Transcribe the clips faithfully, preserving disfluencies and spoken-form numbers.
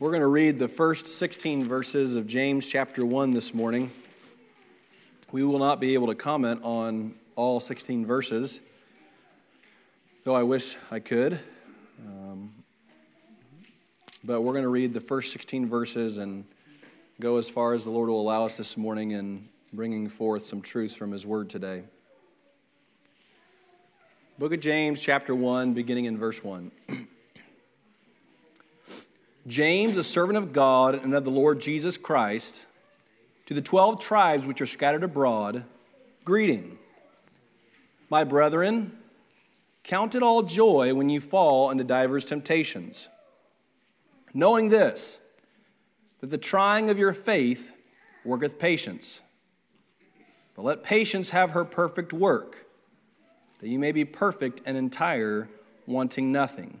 We're going to read the first sixteen verses of James chapter one this morning. We will not be able to comment on all sixteen verses, though I wish I could. Um, but we're going to read the first sixteen verses and go as far as the Lord will allow us this morning in bringing forth some truths from His Word today. Book of James chapter one, beginning in verse one. James, a servant of God and of the Lord Jesus Christ, to the twelve tribes which are scattered abroad, greeting. My brethren, count it all joy when you fall into divers temptations, knowing this, that the trying of your faith worketh patience. But let patience have her perfect work, that you may be perfect and entire, wanting nothing.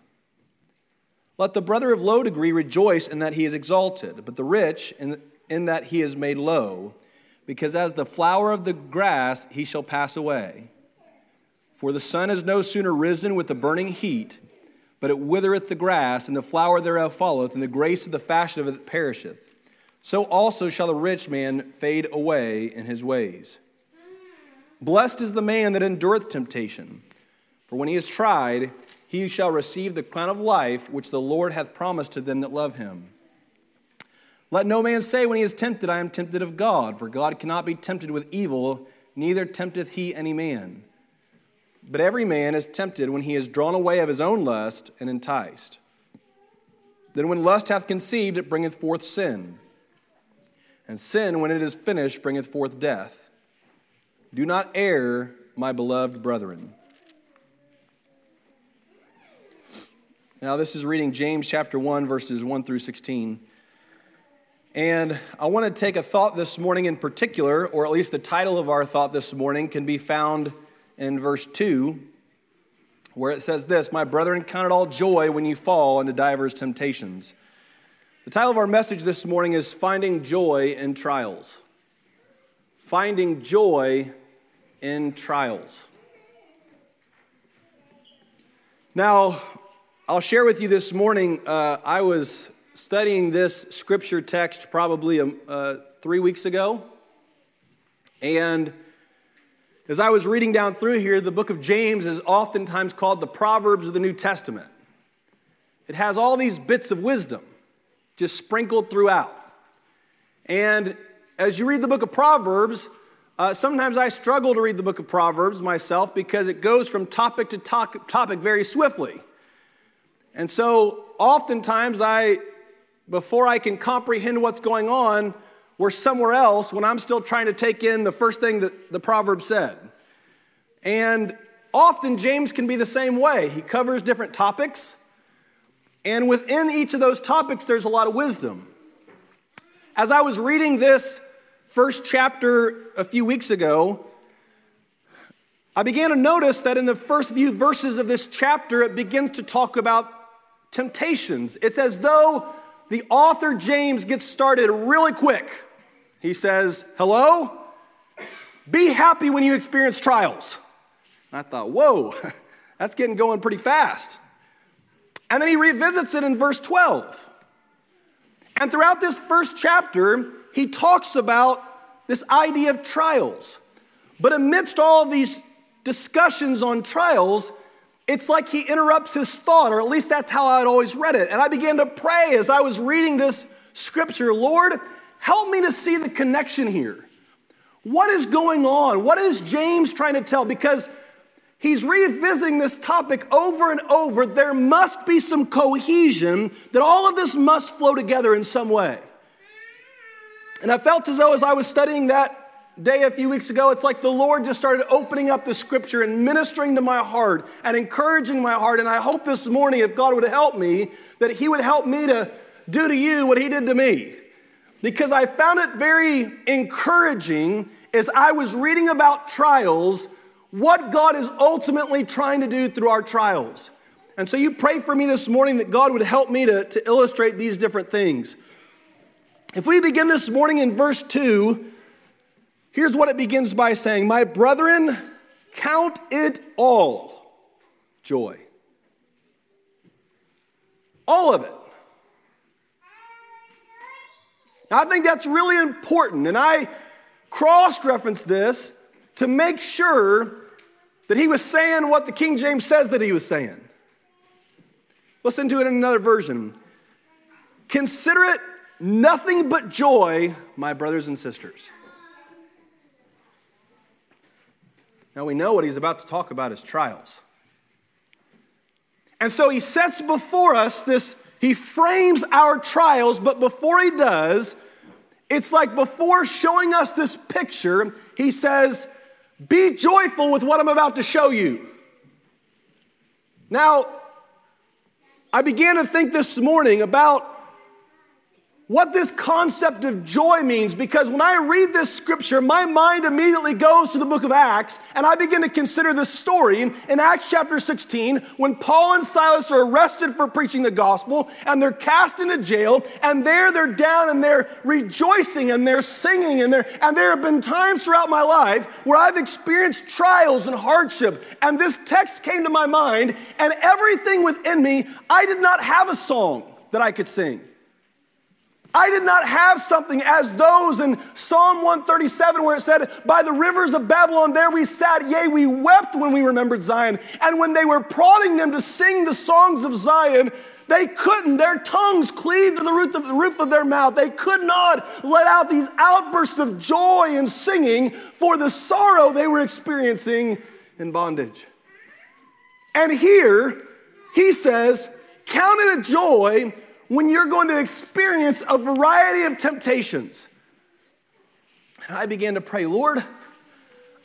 Let the brother of low degree rejoice in that he is exalted, but the rich in, in that he is made low, because as the flower of the grass he shall pass away. For the sun is no sooner risen with the burning heat, but it withereth the grass, and the flower thereof falleth, and the grace of the fashion of it perisheth. So also shall the rich man fade away in his ways. Blessed is the man that endureth temptation, for when he is tried, he shall receive the crown of life which the Lord hath promised to them that love him. Let no man say when he is tempted, I am tempted of God, for God cannot be tempted with evil, neither tempteth he any man. But every man is tempted when he is drawn away of his own lust and enticed. Then when lust hath conceived, it bringeth forth sin. And sin, when it is finished, bringeth forth death. Do not err, my beloved brethren. Now, this is reading James chapter one, verses one through sixteen. And I want to take a thought this morning in particular, or at least the title of our thought this morning can be found in verse two, where it says this, My brethren, count it all joy when you fall into divers temptations. The title of our message this morning is Finding Joy in Trials. Finding joy in trials. Now, I'll share with you this morning, uh, I was studying this scripture text probably um, uh, three weeks ago, and as I was reading down through here, the book of James is oftentimes called the Proverbs of the New Testament. It has all these bits of wisdom just sprinkled throughout, and as you read the book of Proverbs, uh, sometimes I struggle to read the book of Proverbs myself because it goes from topic to to- topic very swiftly. And so oftentimes I, before I can comprehend what's going on, we're somewhere else when I'm still trying to take in the first thing that the proverb said. And often James can be the same way. He covers different topics, and within each of those topics there's a lot of wisdom. As I was reading this first chapter a few weeks ago, I began to notice that in the first few verses of this chapter, it begins to talk about temptations. It's as though the author James gets started really quick. He says, hello, be happy when you experience trials. And I thought, whoa, that's getting going pretty fast. And then he revisits it in verse twelve. And throughout this first chapter, he talks about this idea of trials. But amidst all these discussions on trials, it's like he interrupts his thought, or at least that's how I'd always read it. And I began to pray as I was reading this scripture, Lord, help me to see the connection here. What is going on? What is James trying to tell? Because he's revisiting this topic over and over. There must be some cohesion, that all of this must flow together in some way. And I felt as though as I was studying that day a few weeks ago, it's like the Lord just started opening up the scripture and ministering to my heart and encouraging my heart. And I hope this morning, if God would help me, that he would help me to do to you what he did to me. because I found it very encouraging as I was reading about trials, what God is ultimately trying to do through our trials. And so you pray for me this morning that God would help me to, to illustrate these different things. If we begin this morning in verse two, here's what it begins by saying, "My brethren, count it all joy." All of it. Now, I think that's really important, and I cross-referenced this to make sure that he was saying what the King James says that he was saying. Listen to it in another version. "Consider it nothing but joy, my brothers and sisters." Now we know what he's about to talk about is trials. And so he sets before us this, he frames our trials, but before he does, it's like before showing us this picture, he says, be joyful with what I'm about to show you. Now, I began to think this morning about what this concept of joy means, because when I read this scripture, my mind immediately goes to the book of Acts, and I begin to consider this story in Acts chapter sixteen, when Paul and Silas are arrested for preaching the gospel, and they're cast into jail, and there they're down, and they're rejoicing, and they're singing, and, they're, and there have been times throughout my life where I've experienced trials and hardship, and this text came to my mind, and everything within me, I did not have a song that I could sing. I did not have something as those in Psalm one thirty-seven where it said, by the rivers of Babylon there we sat, yea, we wept when we remembered Zion. And when they were prodding them to sing the songs of Zion, they couldn't. Their tongues cleaved to the roof of their mouth. They could not let out these outbursts of joy and singing for the sorrow they were experiencing in bondage. And here he says, count it a joy when you're going to experience a variety of temptations. And I began to pray, Lord,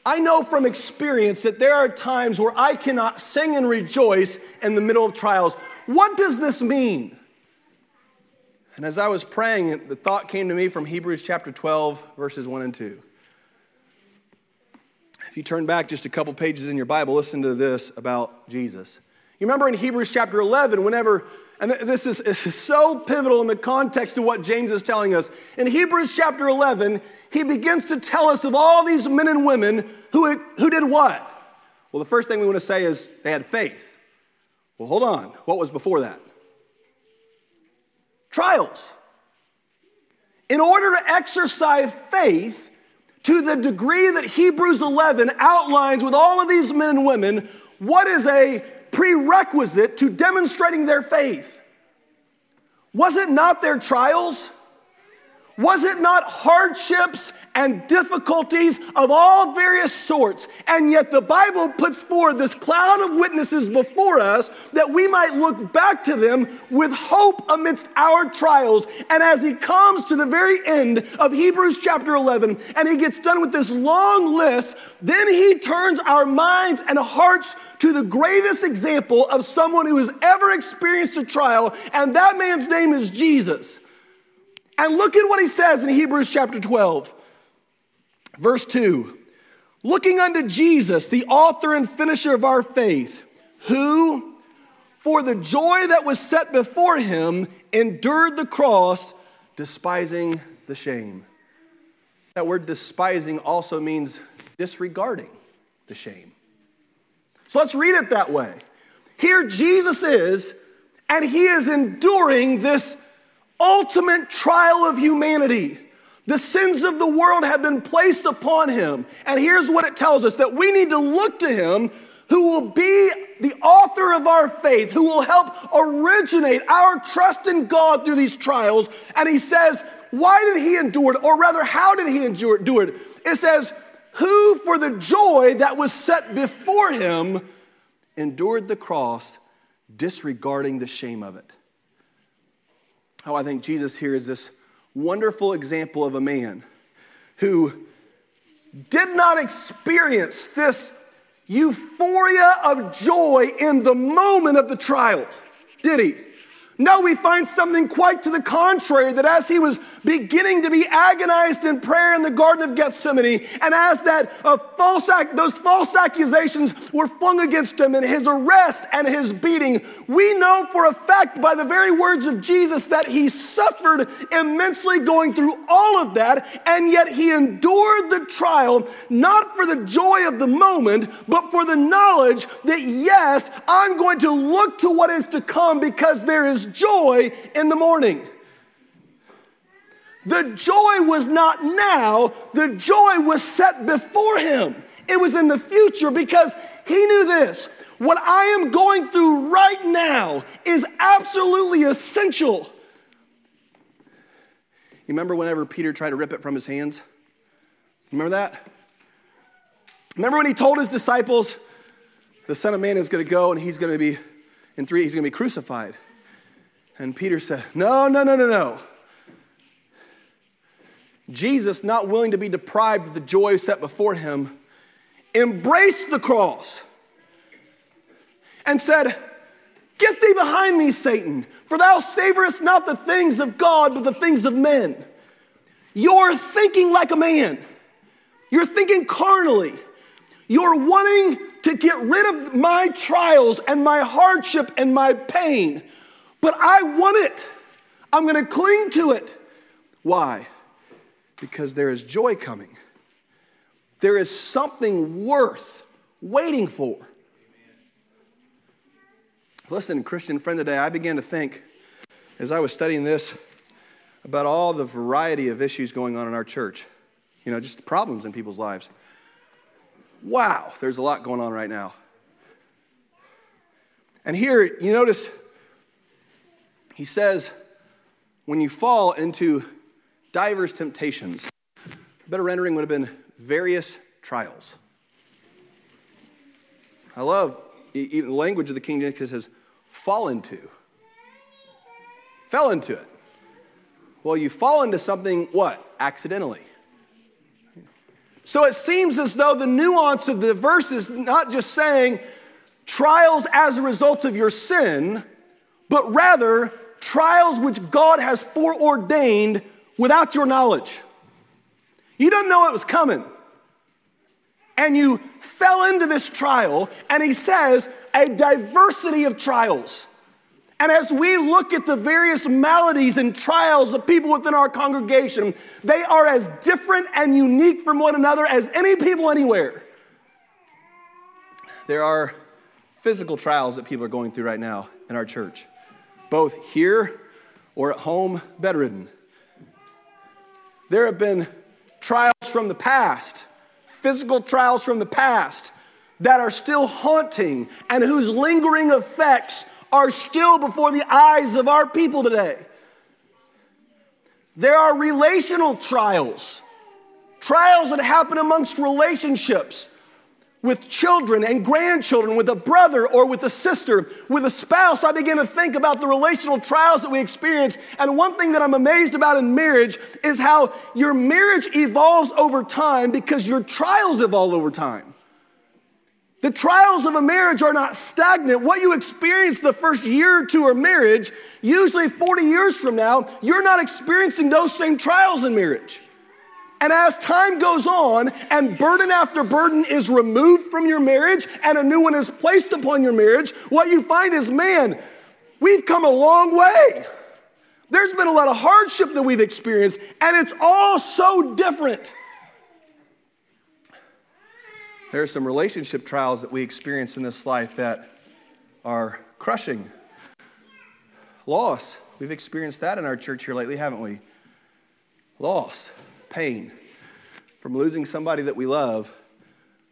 I know from experience that there are times where I cannot sing and rejoice in the middle of trials. What does this mean? And as I was praying, the thought came to me from Hebrews chapter twelve, verses one and two. If you turn back just a couple pages in your Bible, listen to this about Jesus. You remember in Hebrews chapter eleven, whenever... And this is, this is so pivotal in the context of what James is telling us. In Hebrews chapter eleven, he begins to tell us of all these men and women who, who did what? Well, the first thing we want to say is they had faith. Well, hold on. What was before that? Trials. In order to exercise faith to the degree that Hebrews eleven outlines with all of these men and women, what is a prerequisite to demonstrating their faith? Was it not their trials? Was it not hardships and difficulties of all various sorts? And yet the Bible puts forward this cloud of witnesses before us that we might look back to them with hope amidst our trials. And as he comes to the very end of Hebrews chapter eleven and he gets done with this long list, then he turns our minds and hearts to the greatest example of someone who has ever experienced a trial, and that man's name is Jesus. And look at what he says in Hebrews chapter twelve, verse two. Looking unto Jesus, the author and finisher of our faith, who, for the joy that was set before him, endured the cross, despising the shame. That word despising also means disregarding the shame. So let's read it that way. Here Jesus is, and he is enduring this ultimate trial of humanity. The sins of the world have been placed upon him. And here's what it tells us, that we need to look to him who will be the author of our faith, who will help originate our trust in God through these trials. And he says, why did he endure it? Or rather, how did he endure it? It says, who for the joy that was set before him endured the cross, disregarding the shame of it. Oh, I think Jesus here is this wonderful example of a man who did not experience this euphoria of joy in the moment of the trial, did he? No, we find something quite to the contrary, that as he was beginning to be agonized in prayer in the Garden of Gethsemane, and as that uh, false ac- those false accusations were flung against him and his arrest and his beating, we know for a fact by the very words of Jesus that he suffered immensely going through all of that, and yet he endured the trial not for the joy of the moment, but for the knowledge that, yes, I'm going to look to what is to come because there is joy in the morning. The joy was not now, the joy was set before him. It was in the future because he knew this: what I am going through right now is absolutely essential. You remember whenever Peter tried to rip it from his hands? Remember that? Remember when he told his disciples, the Son of Man is going to go and he's going to be, in three, he's going to be crucified. And Peter said, no, no, no, no, no. Jesus, not willing to be deprived of the joy set before him, embraced the cross and said, get thee behind me, Satan, for thou savorest not the things of God, but the things of men. You're thinking like a man. You're thinking carnally. You're wanting to get rid of my trials and my hardship and my pain. But I want it. I'm going to cling to it. Why? Because there is joy coming. There is something worth waiting for. Amen. Listen, Christian friend, today I began to think, as I was studying this, about all the variety of issues going on in our church. You know, just problems in people's lives. Wow, there's a lot going on right now. And here, you notice, he says, when you fall into divers temptations, a better rendering would have been various trials. I love even the language of the King James, because it says, fall into. Fell into it. Well, you fall into something, what? Accidentally. So it seems as though the nuance of the verse is not just saying trials as a result of your sin, but rather trials which God has foreordained without your knowledge. You didn't know it was coming. And you fell into this trial, and he says, a diversity of trials. And as we look at the various maladies and trials of people within our congregation, they are as different and unique from one another as any people anywhere. There are physical trials that people are going through right now in our church, both here or at home, bedridden. There have been trials from the past, physical trials from the past that are still haunting and whose lingering effects are still before the eyes of our people today. There are relational trials, trials that happen amongst relationships with children and grandchildren, with a brother or with a sister, with a spouse. I began to think about the relational trials that we experience. And one thing that I'm amazed about in marriage is how your marriage evolves over time because your trials evolve over time. The trials of a marriage are not stagnant. What you experience the first year or two of marriage, usually forty years from now, you're not experiencing those same trials in marriage. And as time goes on and burden after burden is removed from your marriage and a new one is placed upon your marriage, what you find is, man, we've come a long way. There's been a lot of hardship that we've experienced, and it's all so different. There are some relationship trials that we experience in this life that are crushing. Loss. We've experienced that in our church here lately, haven't we? Loss. Pain from losing somebody that we love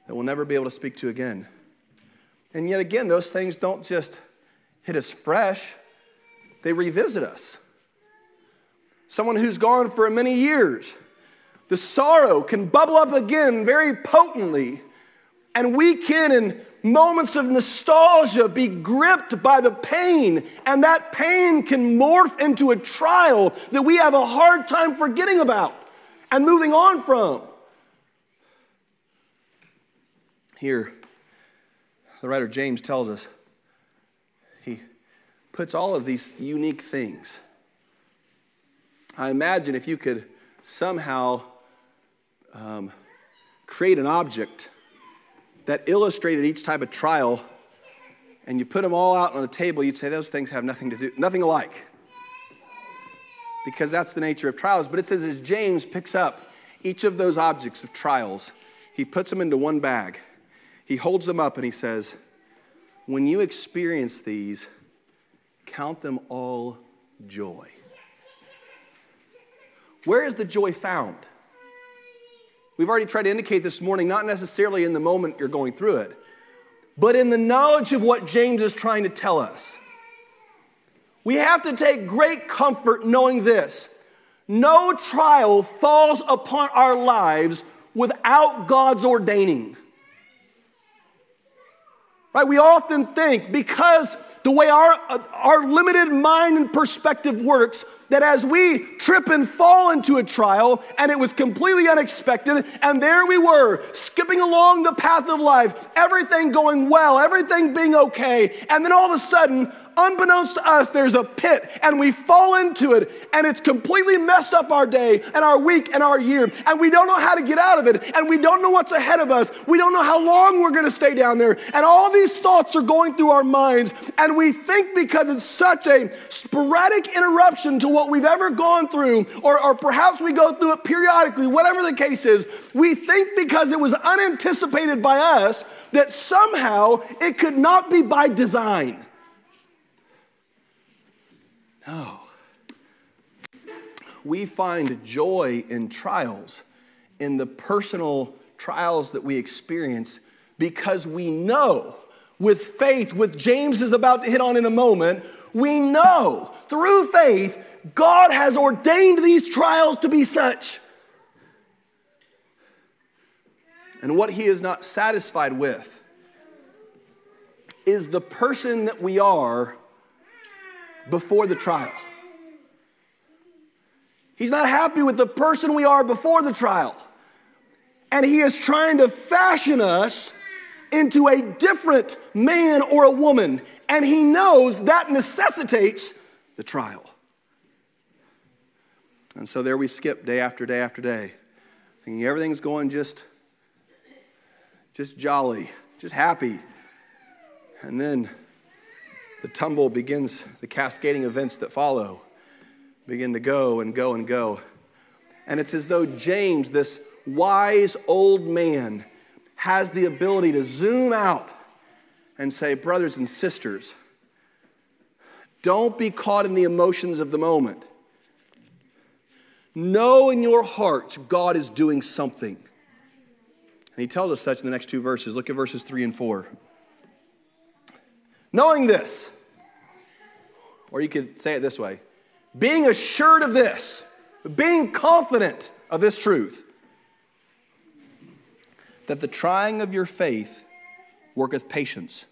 that we'll never be able to speak to again. And yet again, those things don't just hit us fresh, they revisit us. Someone who's gone for many years, the sorrow can bubble up again very potently, and we can, in moments of nostalgia, be gripped by the pain, and that pain can morph into a trial that we have a hard time forgetting about and moving on from. Here, the writer James tells us, he puts all of these unique things. I imagine if you could somehow um, create an object that illustrated each type of trial, and you put them all out on a table, you'd say those things have nothing to do, nothing alike. Because that's the nature of trials. But it says as James picks up each of those objects of trials, he puts them into one bag. He holds them up and he says, when you experience these, count them all joy. Where is the joy found? We've already tried to indicate this morning, not necessarily in the moment you're going through it, but in the knowledge of what James is trying to tell us. We have to take great comfort knowing this. No trial falls upon our lives without God's ordaining. Right? We often think, because the way our, our limited mind and perspective works, that as we trip and fall into a trial, and it was completely unexpected, and there we were, skipping along the path of life, everything going well, everything being okay, and then all of a sudden, unbeknownst to us, there's a pit, and we fall into it, and it's completely messed up our day, and our week, and our year, and we don't know how to get out of it, and we don't know what's ahead of us, we don't know how long we're going to stay down there, and all these thoughts are going through our minds, and we think because it's such a sporadic interruption to what we've ever gone through, or, or perhaps we go through it periodically, whatever the case is, we think because it was unanticipated by us that somehow it could not be by design. No. We find joy in trials, in the personal trials that we experience, because we know with faith, what James is about to hit on in a moment, we know through faith God has ordained these trials to be such. And what he is not satisfied with is the person that we are before the trial. He's not happy with the person we are before the trial. And he is trying to fashion us into a different man or a woman. And he knows that necessitates the trial. And so there we skip day after day after day, thinking everything's going just, just jolly, just happy. And then the tumble begins, the cascading events that follow begin to go and go and go. And it's as though James, this wise old man, has the ability to zoom out and say, brothers and sisters, don't be caught in the emotions of the moment. Know in your hearts God is doing something. And he tells us such in the next two verses. Look at verses three and four. Knowing this, or you could say it this way, being assured of this, being confident of this truth, that the trying of your faith worketh patience.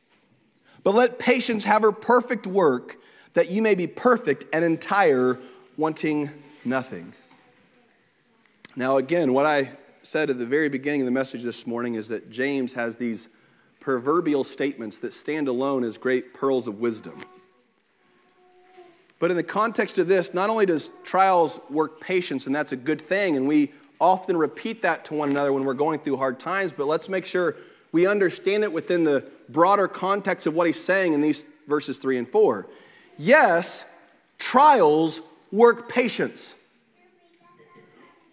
But let patience have her perfect work, that you may be perfect and entire, wanting nothing. Now again, what I said at the very beginning of the message this morning is that James has these proverbial statements that stand alone as great pearls of wisdom. But in the context of this, not only does trials work patience, and that's a good thing, and we often repeat that to one another when we're going through hard times, but let's make sure we understand it within the broader context of what he's saying in these verses three and four. Yes, trials work patience,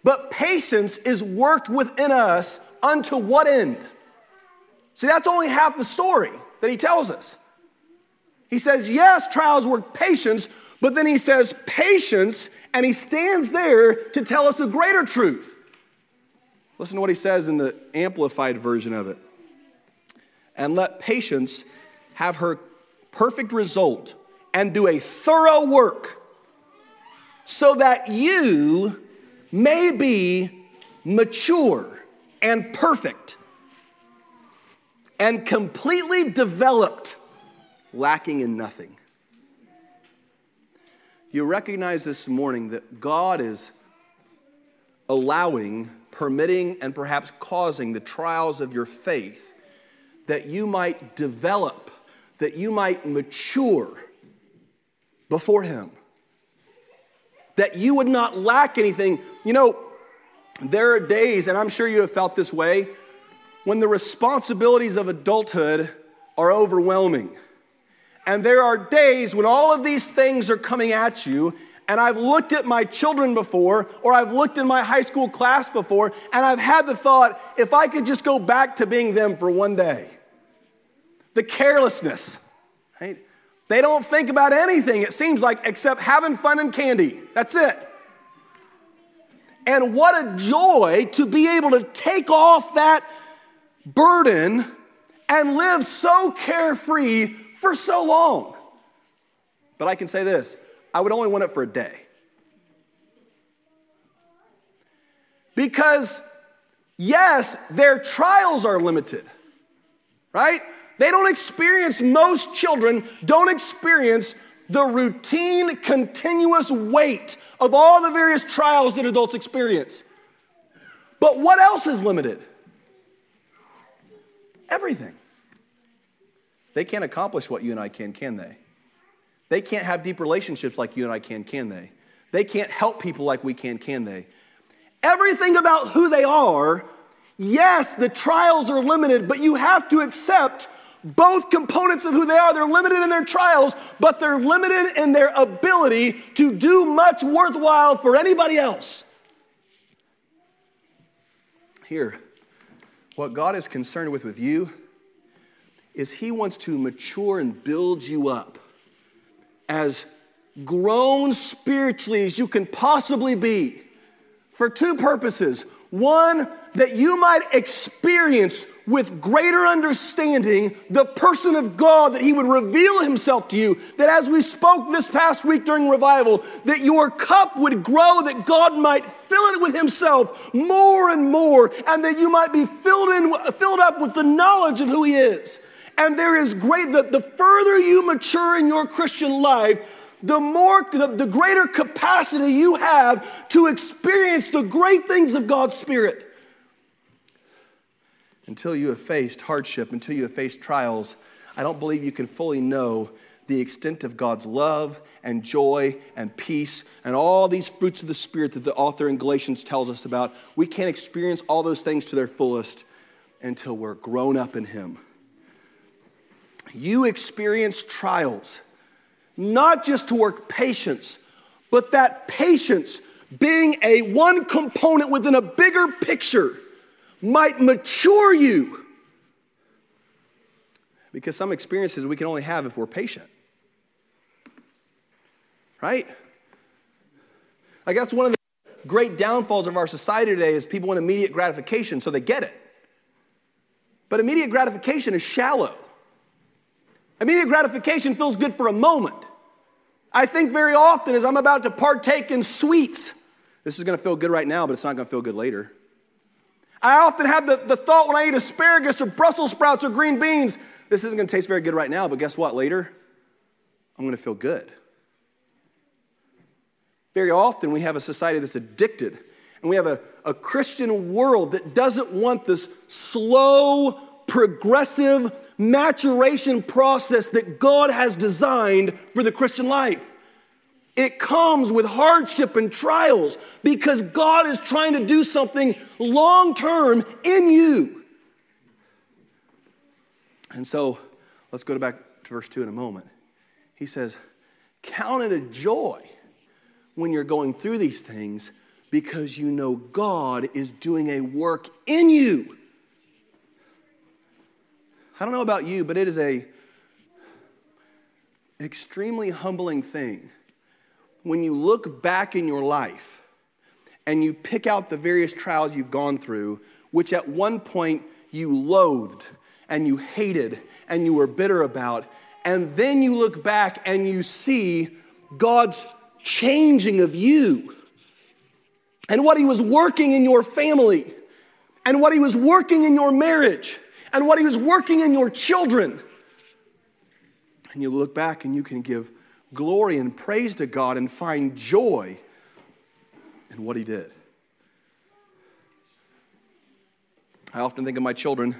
but patience is worked within us unto what end? See, that's only half the story that he tells us. He says, yes, trials work patience, but then he says patience, and he stands there to tell us a greater truth. Listen to what he says in the amplified version of it. And let patience have her perfect result and do a thorough work, so that you may be mature and perfect and completely developed, lacking in nothing. You recognize this morning that God is allowing, permitting, and perhaps causing the trials of your faith that you might develop, that you might mature, before him, that you would not lack anything. You know, there are days, and I'm sure you have felt this way, when the responsibilities of adulthood are overwhelming. And there are days when all of these things are coming at you, and I've looked at my children before, or I've looked in my high school class before, and I've had the thought, if I could just go back to being them for one day. The carelessness, right? They don't think about anything, it seems like, except having fun and candy. That's it. And what a joy to be able to take off that burden and live so carefree for so long. But I can say this, I would only want it for a day. Because, yes, their trials are limited, right? They don't experience, most children don't experience the routine, continuous weight of all the various trials that adults experience. But what else is limited? Everything. They can't accomplish what you and I can, can they? They can't have deep relationships like you and I can, can they? They can't help people like we can, can they? Everything about who they are, yes, the trials are limited, but you have to accept both components of who they are. They're limited in their trials, but they're limited in their ability to do much worthwhile for anybody else. Here, what God is concerned with with you is he wants to mature and build you up as grown spiritually as you can possibly be for two purposes. One, that you might experience with greater understanding the person of God, that he would reveal himself to you, that as we spoke this past week during revival, that your cup would grow, that God might fill it with himself more and more, and that you might be filled in, filled up with the knowledge of who he is. And there is great, the, the further you mature in your Christian life, the more, the, the greater capacity you have to experience the great things of God's Spirit. Until you have faced hardship, until you have faced trials, I don't believe you can fully know the extent of God's love and joy and peace and all these fruits of the Spirit that the author in Galatians tells us about. We can't experience all those things to their fullest until we're grown up in him. You experience trials, not just to work patience, but that patience being a one component within a bigger picture might mature you. Because some experiences we can only have if we're patient. Right? Like that's one of the great downfalls of our society today is people want immediate gratification, so they get it. But immediate gratification is shallow. Immediate gratification feels good for a moment. I think very often as I'm about to partake in sweets, this is going to feel good right now, but it's not going to feel good later. I often have the, the thought when I eat asparagus or Brussels sprouts or green beans, this isn't going to taste very good right now, but guess what? Later, I'm going to feel good. Very often we have a society that's addicted, and we have a, a Christian world that doesn't want this slow, progressive maturation process that God has designed for the Christian life. It comes with hardship and trials because God is trying to do something long-term in you. And so, let's go back to verse two in a moment. He says, count it a joy when you're going through these things because you know God is doing a work in you. I don't know about you, but it is a extremely humbling thing when you look back in your life and you pick out the various trials you've gone through, which at one point you loathed and you hated and you were bitter about, and then you look back and you see God's changing of you and what he was working in your family and what he was working in your marriage and what he was working in your children. And you look back and you can give glory and praise to God and find joy in what he did. I often think of my children.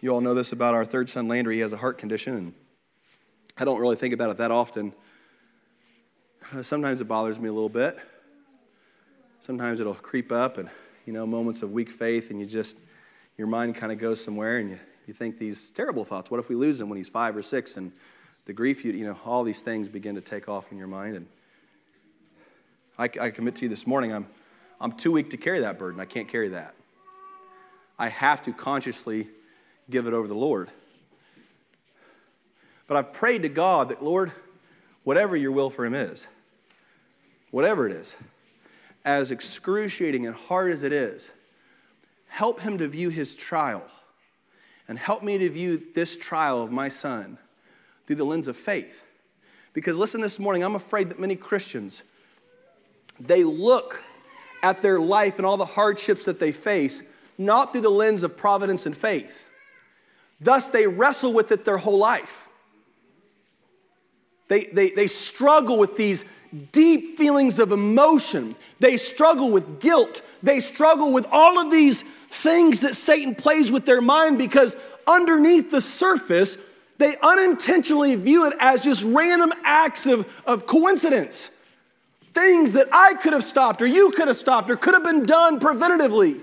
You all know this about our third son, Landry. He has a heart condition, and I don't really think about it that often. Sometimes it bothers me a little bit. Sometimes it'll creep up, and, you know, moments of weak faith, and you just, your mind kind of goes somewhere, and you, you think these terrible thoughts. What if we lose him when he's five or six? And the grief, you, you know, all these things begin to take off in your mind. And I, I commit to you this morning, I'm, I'm too weak to carry that burden. I can't carry that. I have to consciously give it over to the Lord. But I've prayed to God that, Lord, whatever your will for him is, whatever it is, as excruciating and hard as it is, help him to view his trial, and help me to view this trial of my son through the lens of faith. Because listen, this morning, I'm afraid that many Christians, they look at their life and all the hardships that they face not through the lens of providence and faith. Thus, they wrestle with it their whole life. They, they, they struggle with these deep feelings of emotion. They struggle with guilt. They struggle with all of these things that Satan plays with their mind, because underneath the surface, they unintentionally view it as just random acts of, of coincidence. Things that I could have stopped, or you could have stopped, or could have been done preventatively.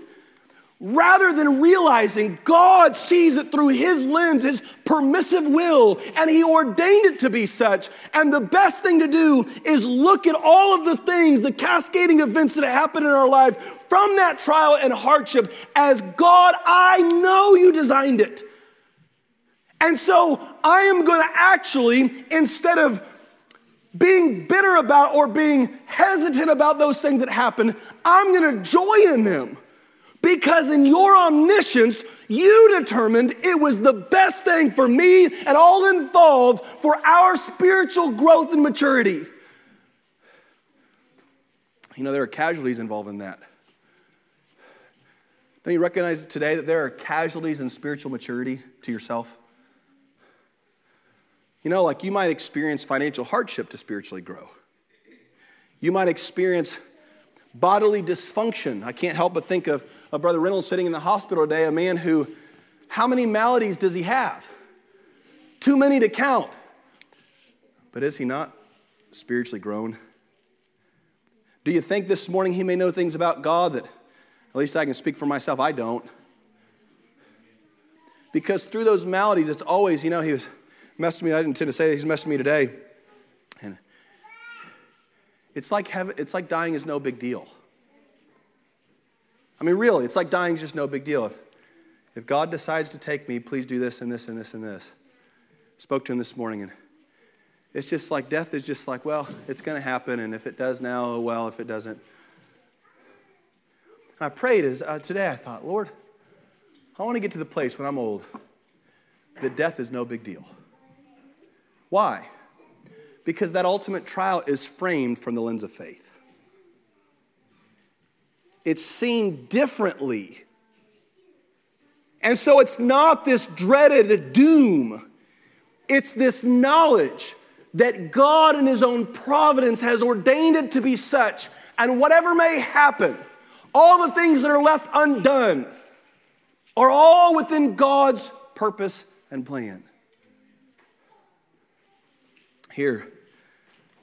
Rather than realizing God sees it through his lens, his permissive will, and he ordained it to be such. And the best thing to do is look at all of the things, the cascading events that happen in our life from that trial and hardship as, God, I know you designed it. And so I am going to actually, instead of being bitter about or being hesitant about those things that happen, I'm going to joy in them. Because in your omniscience, you determined it was the best thing for me and all involved for our spiritual growth and maturity. You know, there are casualties involved in that. Don't you recognize today that there are casualties in spiritual maturity to yourself? You know, like you might experience financial hardship to spiritually grow. You might experience bodily dysfunction. I can't help but think of, of Brother Reynolds sitting in the hospital today, a man who, how many maladies does he have? Too many to count. But is he not spiritually grown? Do you think this morning he may know things about God that, at least I can speak for myself, I don't? Because through those maladies, it's always, you know, he was messing me, I didn't intend to say that, he's messing me today. And It's like heaven, it's like dying is no big deal. I mean, really, it's like dying is just no big deal. If, if God decides to take me, please do this and this and this and this. Spoke to him this morning, and it's just like death is just like, well, it's going to happen, and if it does now, oh well, if it doesn't. And I prayed as, uh, today, I thought, Lord, I want to get to the place when I'm old that death is no big deal. Why? Because that ultimate trial is framed from the lens of faith. It's seen differently. And so it's not this dreaded doom. It's this knowledge that God in his own providence has ordained it to be such. And whatever may happen, all the things that are left undone are all within God's purpose and plan. Here,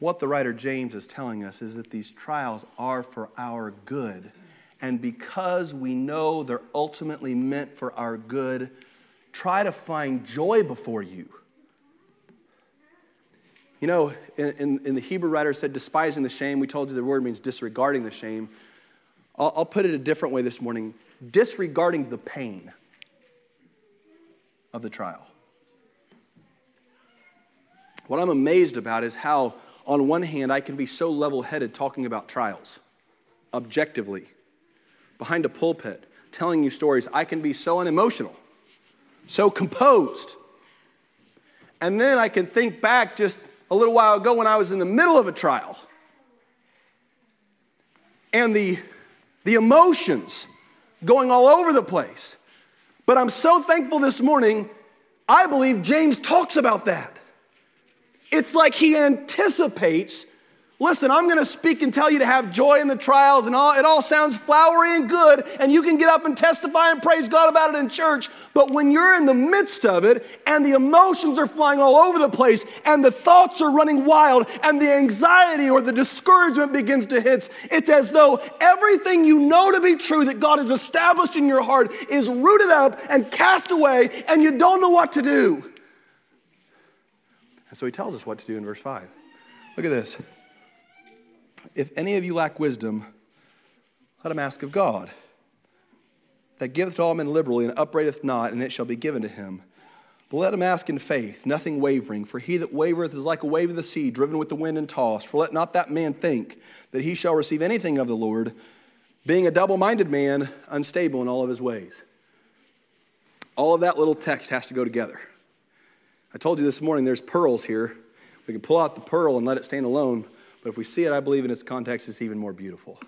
what the writer James is telling us is that these trials are for our good. And because we know they're ultimately meant for our good, try to find joy before you. You know, in, in, in the Hebrew writer said, despising the shame. We told you the word means disregarding the shame. I'll, I'll put it a different way this morning. Disregarding the pain of the trial. What I'm amazed about is how, on one hand, I can be so level-headed talking about trials, objectively, behind a pulpit, telling you stories. I can be so unemotional, so composed. And then I can think back just a little while ago when I was in the middle of a trial. And the, the emotions going all over the place. But I'm so thankful this morning, I believe James talks about that. It's like he anticipates Listen, I'm going to speak and tell you to have joy in the trials and all. It all sounds flowery and good, and you can get up and testify and praise God about it in church. But when you're in the midst of it and the emotions are flying all over the place and the thoughts are running wild and the anxiety or the discouragement begins to hit, it's as though everything you know to be true that God has established in your heart is rooted up and cast away, and you don't know what to do. And so he tells us what to do in verse five. Look at this. If any of you lack wisdom, let him ask of God, that giveth to all men liberally and upbraideth not, and it shall be given to him. But let him ask in faith, nothing wavering. For he that wavereth is like a wave of the sea, driven with the wind and tossed. For let not that man think that he shall receive anything of the Lord, being a double-minded man, unstable in all of his ways. All of that little text has to go together. I told you this morning there's pearls here. We can pull out the pearl and let it stand alone. But if we see it, I believe in its context, it's even more beautiful.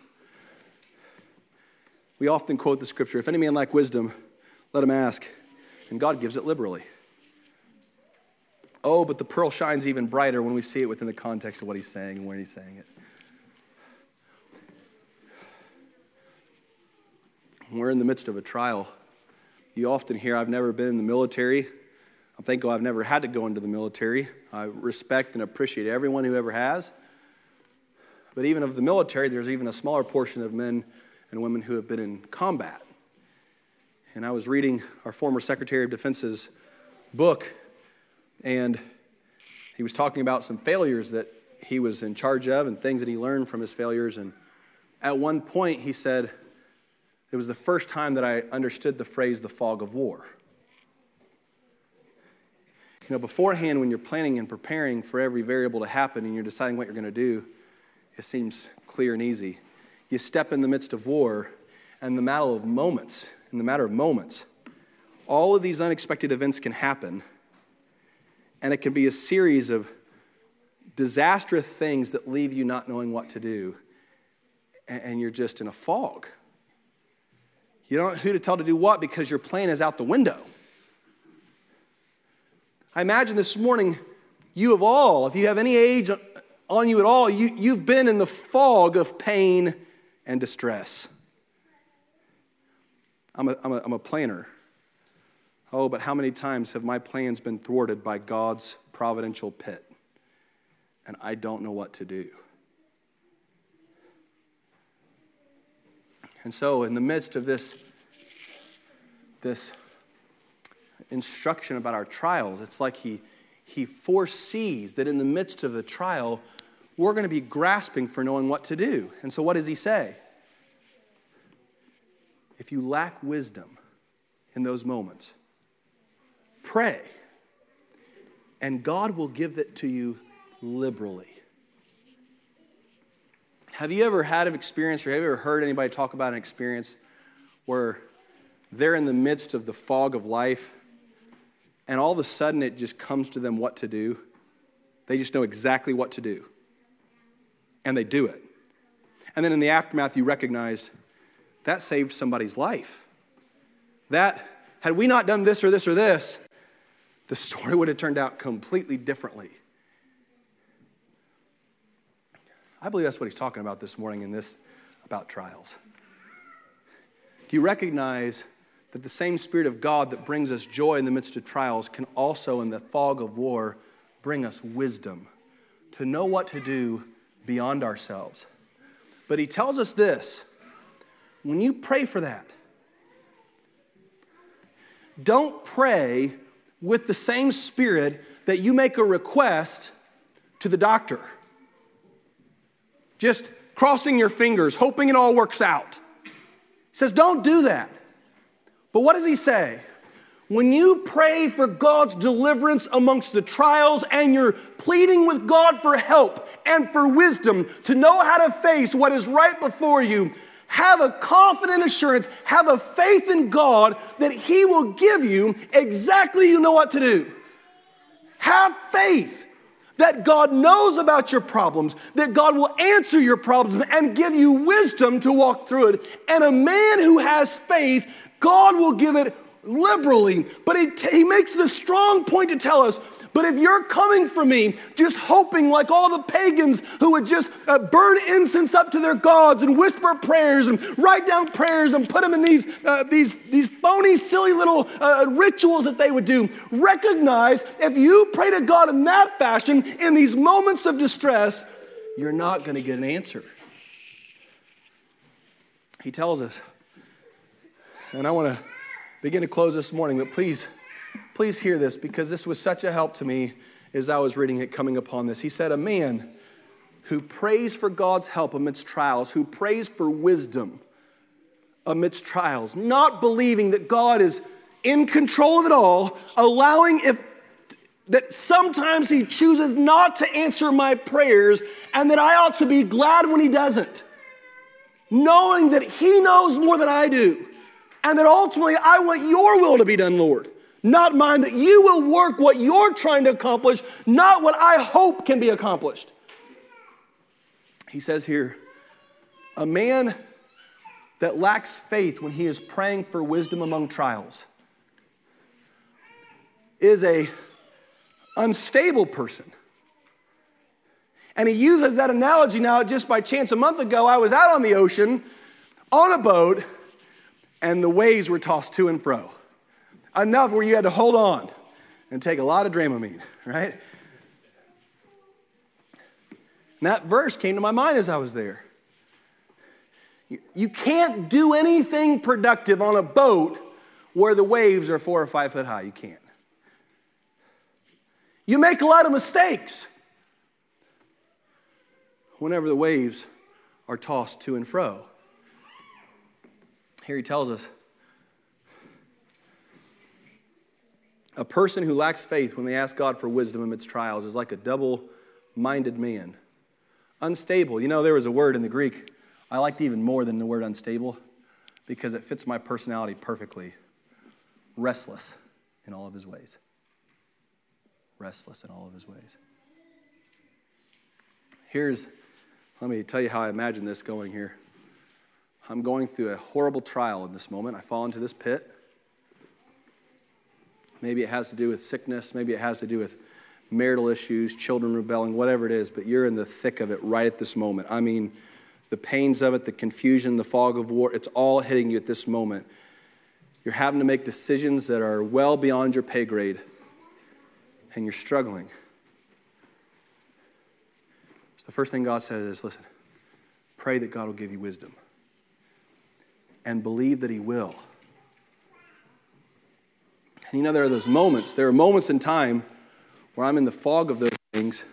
We often quote the scripture, if any man lack wisdom, let him ask, and God gives it liberally. Oh, but the pearl shines even brighter when we see it within the context of what he's saying and when he's saying it. When we're in the midst of a trial, you often hear, I've never been in the military. I thank God I've never had to go into the military. I respect and appreciate everyone who ever has. But even of the military, there's even a smaller portion of men and women who have been in combat. And I was reading our former Secretary of Defense's book, and he was talking about some failures that he was in charge of and things that he learned from his failures. And at one point, he said, it was the first time that I understood the phrase, the fog of war. You know, beforehand, when you're planning and preparing for every variable to happen and you're deciding what you're going to do, it seems clear and easy. You step in the midst of war, and the matter of moments, in the matter of moments, all of these unexpected events can happen, and it can be a series of disastrous things that leave you not knowing what to do, and you're just in a fog. You don't know who to tell to do what because your plan is out the window. I imagine this morning, you of all, if you have any age on you at all, you, you've been in the fog of pain and distress. I'm a, I'm a, I'm a planner. Oh, but how many times have my plans been thwarted by God's providential pit? And I don't know what to do. And so in the midst of this, this instruction about our trials, it's like he, he foresees that in the midst of the trial, we're going to be grasping for knowing what to do. And so what does he say? If you lack wisdom in those moments, pray, and God will give it to you liberally. Have you ever had an experience, or have you ever heard anybody talk about an experience where they're in the midst of the fog of life, and all of a sudden it just comes to them what to do? They just know exactly what to do. And they do it. And then in the aftermath, you recognize that saved somebody's life. That, had we not done this or this or this, the story would have turned out completely differently. I believe that's what he's talking about this morning in this, about trials. Do you recognize that the same Spirit of God that brings us joy in the midst of trials can also, in the fog of war, bring us wisdom to know what to do beyond ourselves? But he tells us this, when you pray for that, don't pray with the same spirit that you make a request to the doctor. Just crossing your fingers, hoping it all works out. He says, don't do that. But what does he say? When you pray for God's deliverance amongst the trials and you're pleading with God for help and for wisdom to know how to face what is right before you, have a confident assurance, have a faith in God that he will give you exactly you know what to do. Have faith that God knows about your problems, that God will answer your problems and give you wisdom to walk through it. And a man who has faith, God will give it liberally. But he, t- he makes this strong point to tell us, but if you're coming for me just hoping like all the pagans who would just uh, burn incense up to their gods and whisper prayers and write down prayers and put them in these, uh, these, these phony, silly little uh, rituals that they would do, recognize if you pray to God in that fashion, in these moments of distress, you're not going to get an answer. He tells us, and I want to begin to close this morning, but please, please hear this, because this was such a help to me as I was reading it coming upon this. He said, a man who prays for God's help amidst trials, who prays for wisdom amidst trials, not believing that God is in control of it all, allowing if that sometimes he chooses not to answer my prayers and that I ought to be glad when he doesn't, knowing that he knows more than I do, and that ultimately I want your will to be done, Lord, not mine, that you will work what you're trying to accomplish, not what I hope can be accomplished. He says here, a man that lacks faith when he is praying for wisdom among trials is a unstable person. And he uses that analogy now. Just by chance, a month ago, I was out on the ocean on a boat, and the waves were tossed to and fro. Enough where you had to hold on and take a lot of Dramamine, right? And that verse came to my mind as I was there. You can't do anything productive on a boat where the waves are four or five foot high. You can't. You make a lot of mistakes whenever the waves are tossed to and fro. Here he tells us, a person who lacks faith when they ask God for wisdom amidst trials is like a double-minded man. Unstable. You know, there was a word in the Greek I liked even more than the word unstable because it fits my personality perfectly. Restless in all of his ways. Restless in all of his ways. Here's, let me tell you how I imagine this going here. I'm going through a horrible trial in this moment. I fall into this pit. Maybe it has to do with sickness. Maybe it has to do with marital issues, children rebelling, whatever it is. But you're in the thick of it right at this moment. I mean, the pains of it, the confusion, the fog of war, it's all hitting you at this moment. You're having to make decisions that are well beyond your pay grade, and you're struggling. So the first thing God says is, listen, pray that God will give you wisdom. And believe that he will. And you know, there are those moments, there are moments in time where I'm in the fog of those things,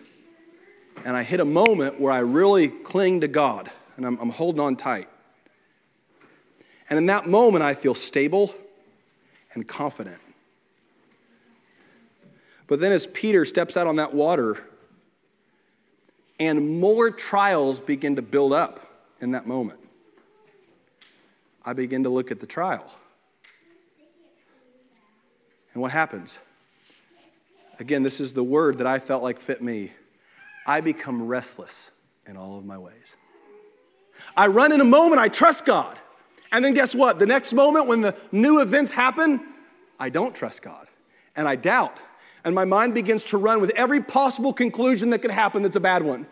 and I hit a moment where I really cling to God, and I'm, I'm holding on tight. And in that moment, I feel stable and confident. But then as Peter steps out on that water, and more trials begin to build up in that moment, I begin to look at the trial. And what happens? Again, this is the word that I felt like fit me. I become restless in all of my ways. I run in a moment, I trust God. And then guess what? The next moment when the new events happen, I don't trust God. And I doubt. And my mind begins to run with every possible conclusion that could happen that's a bad one.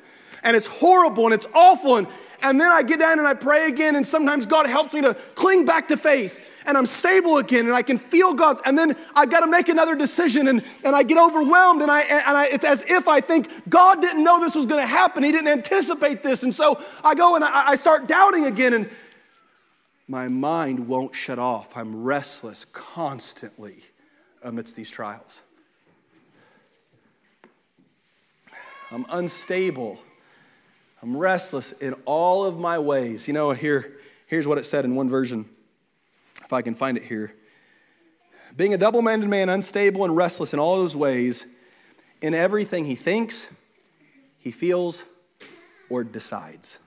And it's horrible, and it's awful, and, and then I get down and I pray again, and sometimes God helps me to cling back to faith, and I'm stable again, and I can feel God, and then I've got to make another decision, and, and I get overwhelmed, and I and I, it's as if I think God didn't know this was going to happen, he didn't anticipate this, and so I go and I, I start doubting again, and my mind won't shut off. I'm restless constantly amidst these trials. I'm unstable. I'm restless in all of my ways. You know, here, here's what it said in one version, if I can find it here. Being a double-minded man, unstable and restless in all those ways, in everything he thinks, he feels, or decides.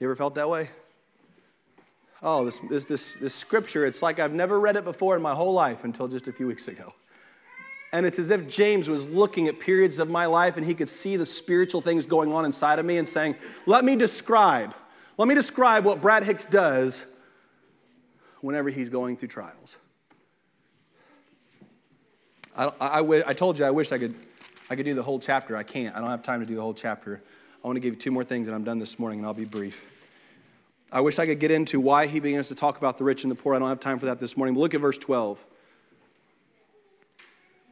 You ever felt that way? Oh, this, this, this, this scripture, it's like I've never read it before in my whole life until just a few weeks ago. And it's as if James was looking at periods of my life and he could see the spiritual things going on inside of me and saying, let me describe Let me describe what Brad Hicks does whenever he's going through trials. I, I, I told you I wish I could, I could do the whole chapter. I can't. I don't have time to do the whole chapter. I want to give you two more things, and I'm done this morning, and I'll be brief. I wish I could get into why he begins to talk about the rich and the poor. I don't have time for that this morning. But look at verse twelve.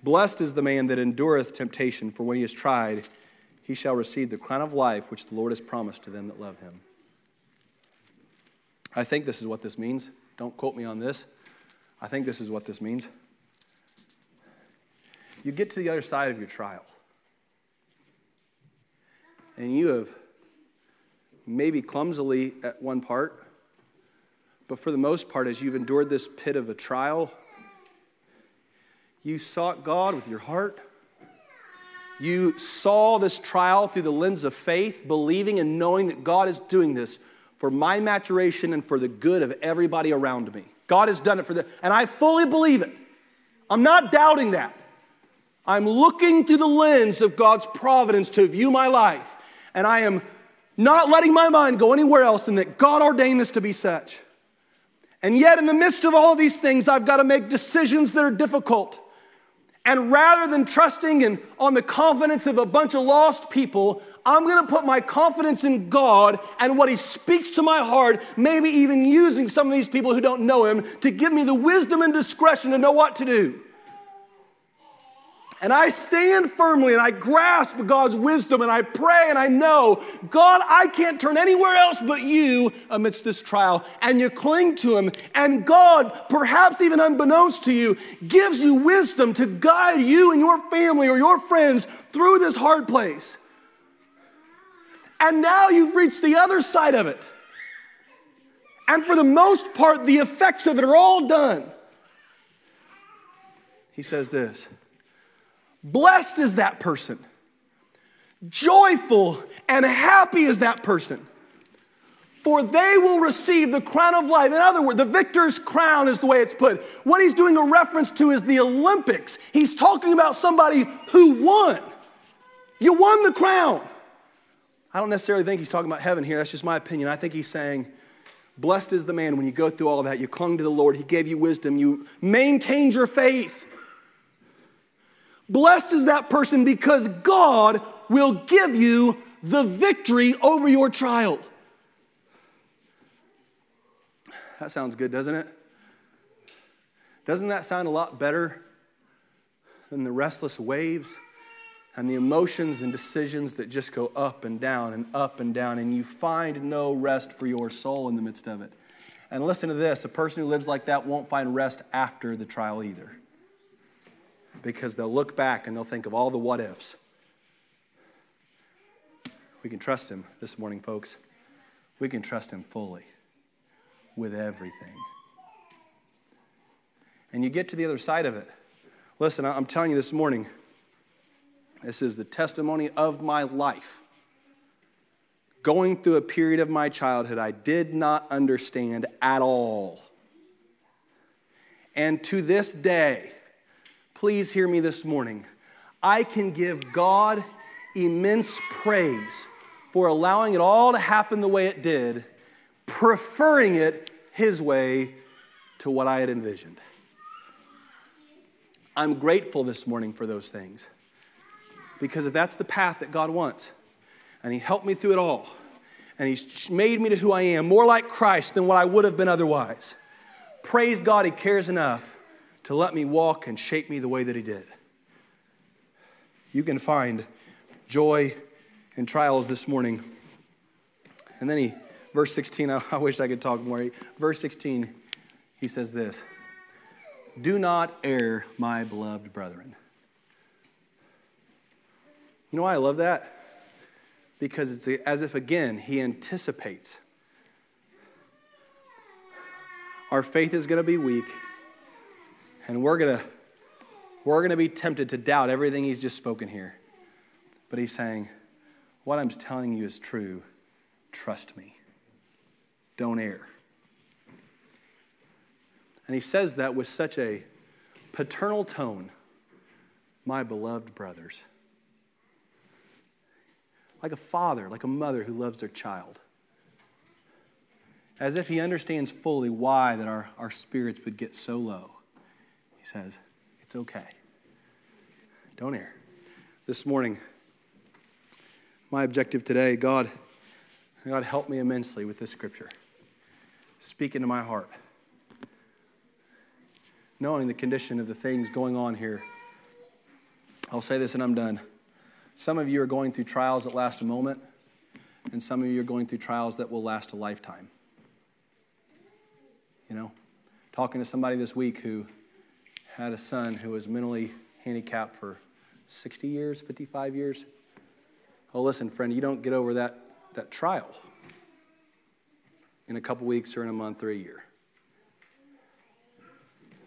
Blessed is the man that endureth temptation, for when he is tried, he shall receive the crown of life which the Lord has promised to them that love him. I think this is what this means. Don't quote me on this. I think this is what this means. You get to the other side of your trial, and you have maybe clumsily at one part, but for the most part, as you've endured this pit of a trial, you sought God with your heart. You saw this trial through the lens of faith, believing and knowing that God is doing this for my maturation and for the good of everybody around me. God has done it for them, and I fully believe it. I'm not doubting that. I'm looking through the lens of God's providence to view my life, and I am not letting my mind go anywhere else and that God ordained this to be such. And yet in the midst of all of these things, I've got to make decisions that are difficult. And rather than trusting in, on the confidence of a bunch of lost people, I'm going to put my confidence in God and what he speaks to my heart, maybe even using some of these people who don't know him to give me the wisdom and discretion to know what to do. And I stand firmly and I grasp God's wisdom and I pray and I know, God, I can't turn anywhere else but you amidst this trial. And you cling to him. And God, perhaps even unbeknownst to you, gives you wisdom to guide you and your family or your friends through this hard place. And now you've reached the other side of it. And for the most part, the effects of it are all done. He says this. Blessed is that person. Joyful and happy is that person. For they will receive the crown of life. In other words, the victor's crown is the way it's put. What he's doing a reference to is the Olympics. He's talking about somebody who won. You won the crown. I don't necessarily think he's talking about heaven here. That's just my opinion. I think he's saying, blessed is the man when you go through all that. You clung to the Lord. He gave you wisdom. You maintained your faith. Blessed is that person because God will give you the victory over your trial. That sounds good, doesn't it? Doesn't that sound a lot better than the restless waves and the emotions and decisions that just go up and down and up and down, and you find no rest for your soul in the midst of it? And listen to this, a person who lives like that won't find rest after the trial either. Because they'll look back and they'll think of all the what ifs. We can trust him this morning, folks. We can trust him fully with everything. And you get to the other side of it. Listen, I'm telling you this morning, this is the testimony of my life. Going through a period of my childhood I did not understand at all. And to this day, please hear me this morning. I can give God immense praise for allowing it all to happen the way it did, preferring it his way to what I had envisioned. I'm grateful this morning for those things because if that's the path that God wants, and he helped me through it all, and he's made me to who I am, more like Christ than what I would have been otherwise. Praise God, he cares enough to let me walk and shape me the way that he did. You can find joy in trials this morning. And then he, verse sixteen, I, I wish I could talk more. Verse sixteen, he says this, do not err, my beloved brethren. You know why I love that? Because it's as if, again, he anticipates. Our faith is going to be weak, and we're gonna, we're gonna be tempted to doubt everything he's just spoken here. But he's saying, what I'm telling you is true. Trust me. Don't err. And he says that with such a paternal tone, my beloved brothers. Like a father, like a mother who loves their child. as if he understands fully why that our, our spirits would get so low, he says, it's okay. Don't err. This morning, my objective today, God, God help me immensely with this scripture. Speak into my heart. Knowing the condition of the things going on here, I'll say this and I'm done. Some of you are going through trials that last a moment, and some of you are going through trials that will last a lifetime. You know, talking to somebody this week who had a son who was mentally handicapped for sixty years, fifty-five years. Oh, listen, friend, you don't get over that, that trial in a couple weeks or in a month or a year.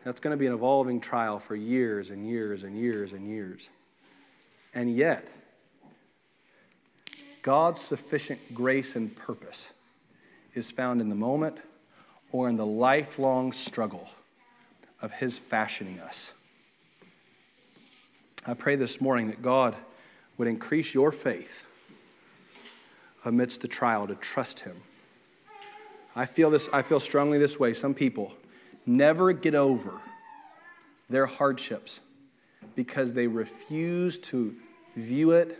That's going to be an evolving trial for years and years and years and years. And yet, God's sufficient grace and purpose is found in the moment or in the lifelong struggle of his fashioning us. I pray this morning that God would increase your faith amidst the trial to trust him. I feel this, I feel strongly this way. Some people never get over their hardships because they refuse to view it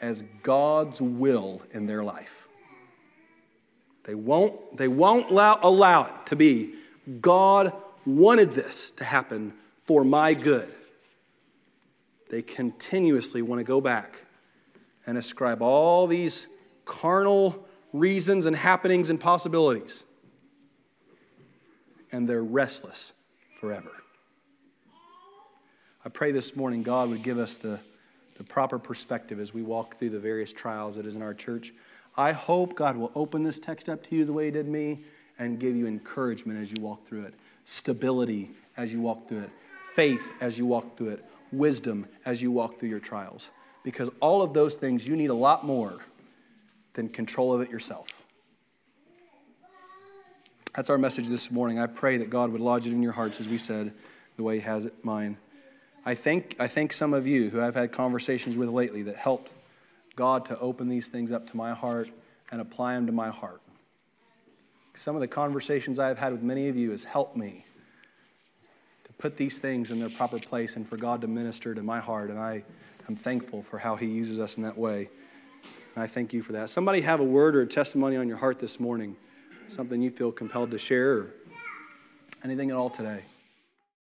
as God's will in their life. They won't, they won't allow, allow it to be, God wanted this to happen for my good. They continuously want to go back and ascribe all these carnal reasons and happenings and possibilities. And they're restless forever. I pray this morning God would give us the, the proper perspective as we walk through the various trials that is in our church. I hope God will open this text up to you the way he did me and give you encouragement as you walk through it, stability as you walk through it, faith as you walk through it, wisdom as you walk through your trials. Because all of those things, you need a lot more than control of it yourself. That's our message this morning. I pray that God would lodge it in your hearts, as we said, the way he has it mine. I thank, I thank some of you who I've had conversations with lately that helped God to open these things up to my heart and apply them to my heart. Some of the conversations I have had with many of you has helped me to put these things in their proper place and for God to minister to my heart, and I am thankful for how he uses us in that way. And I thank you for that. Somebody have a word or a testimony on your heart this morning, something you feel compelled to share or anything at all today.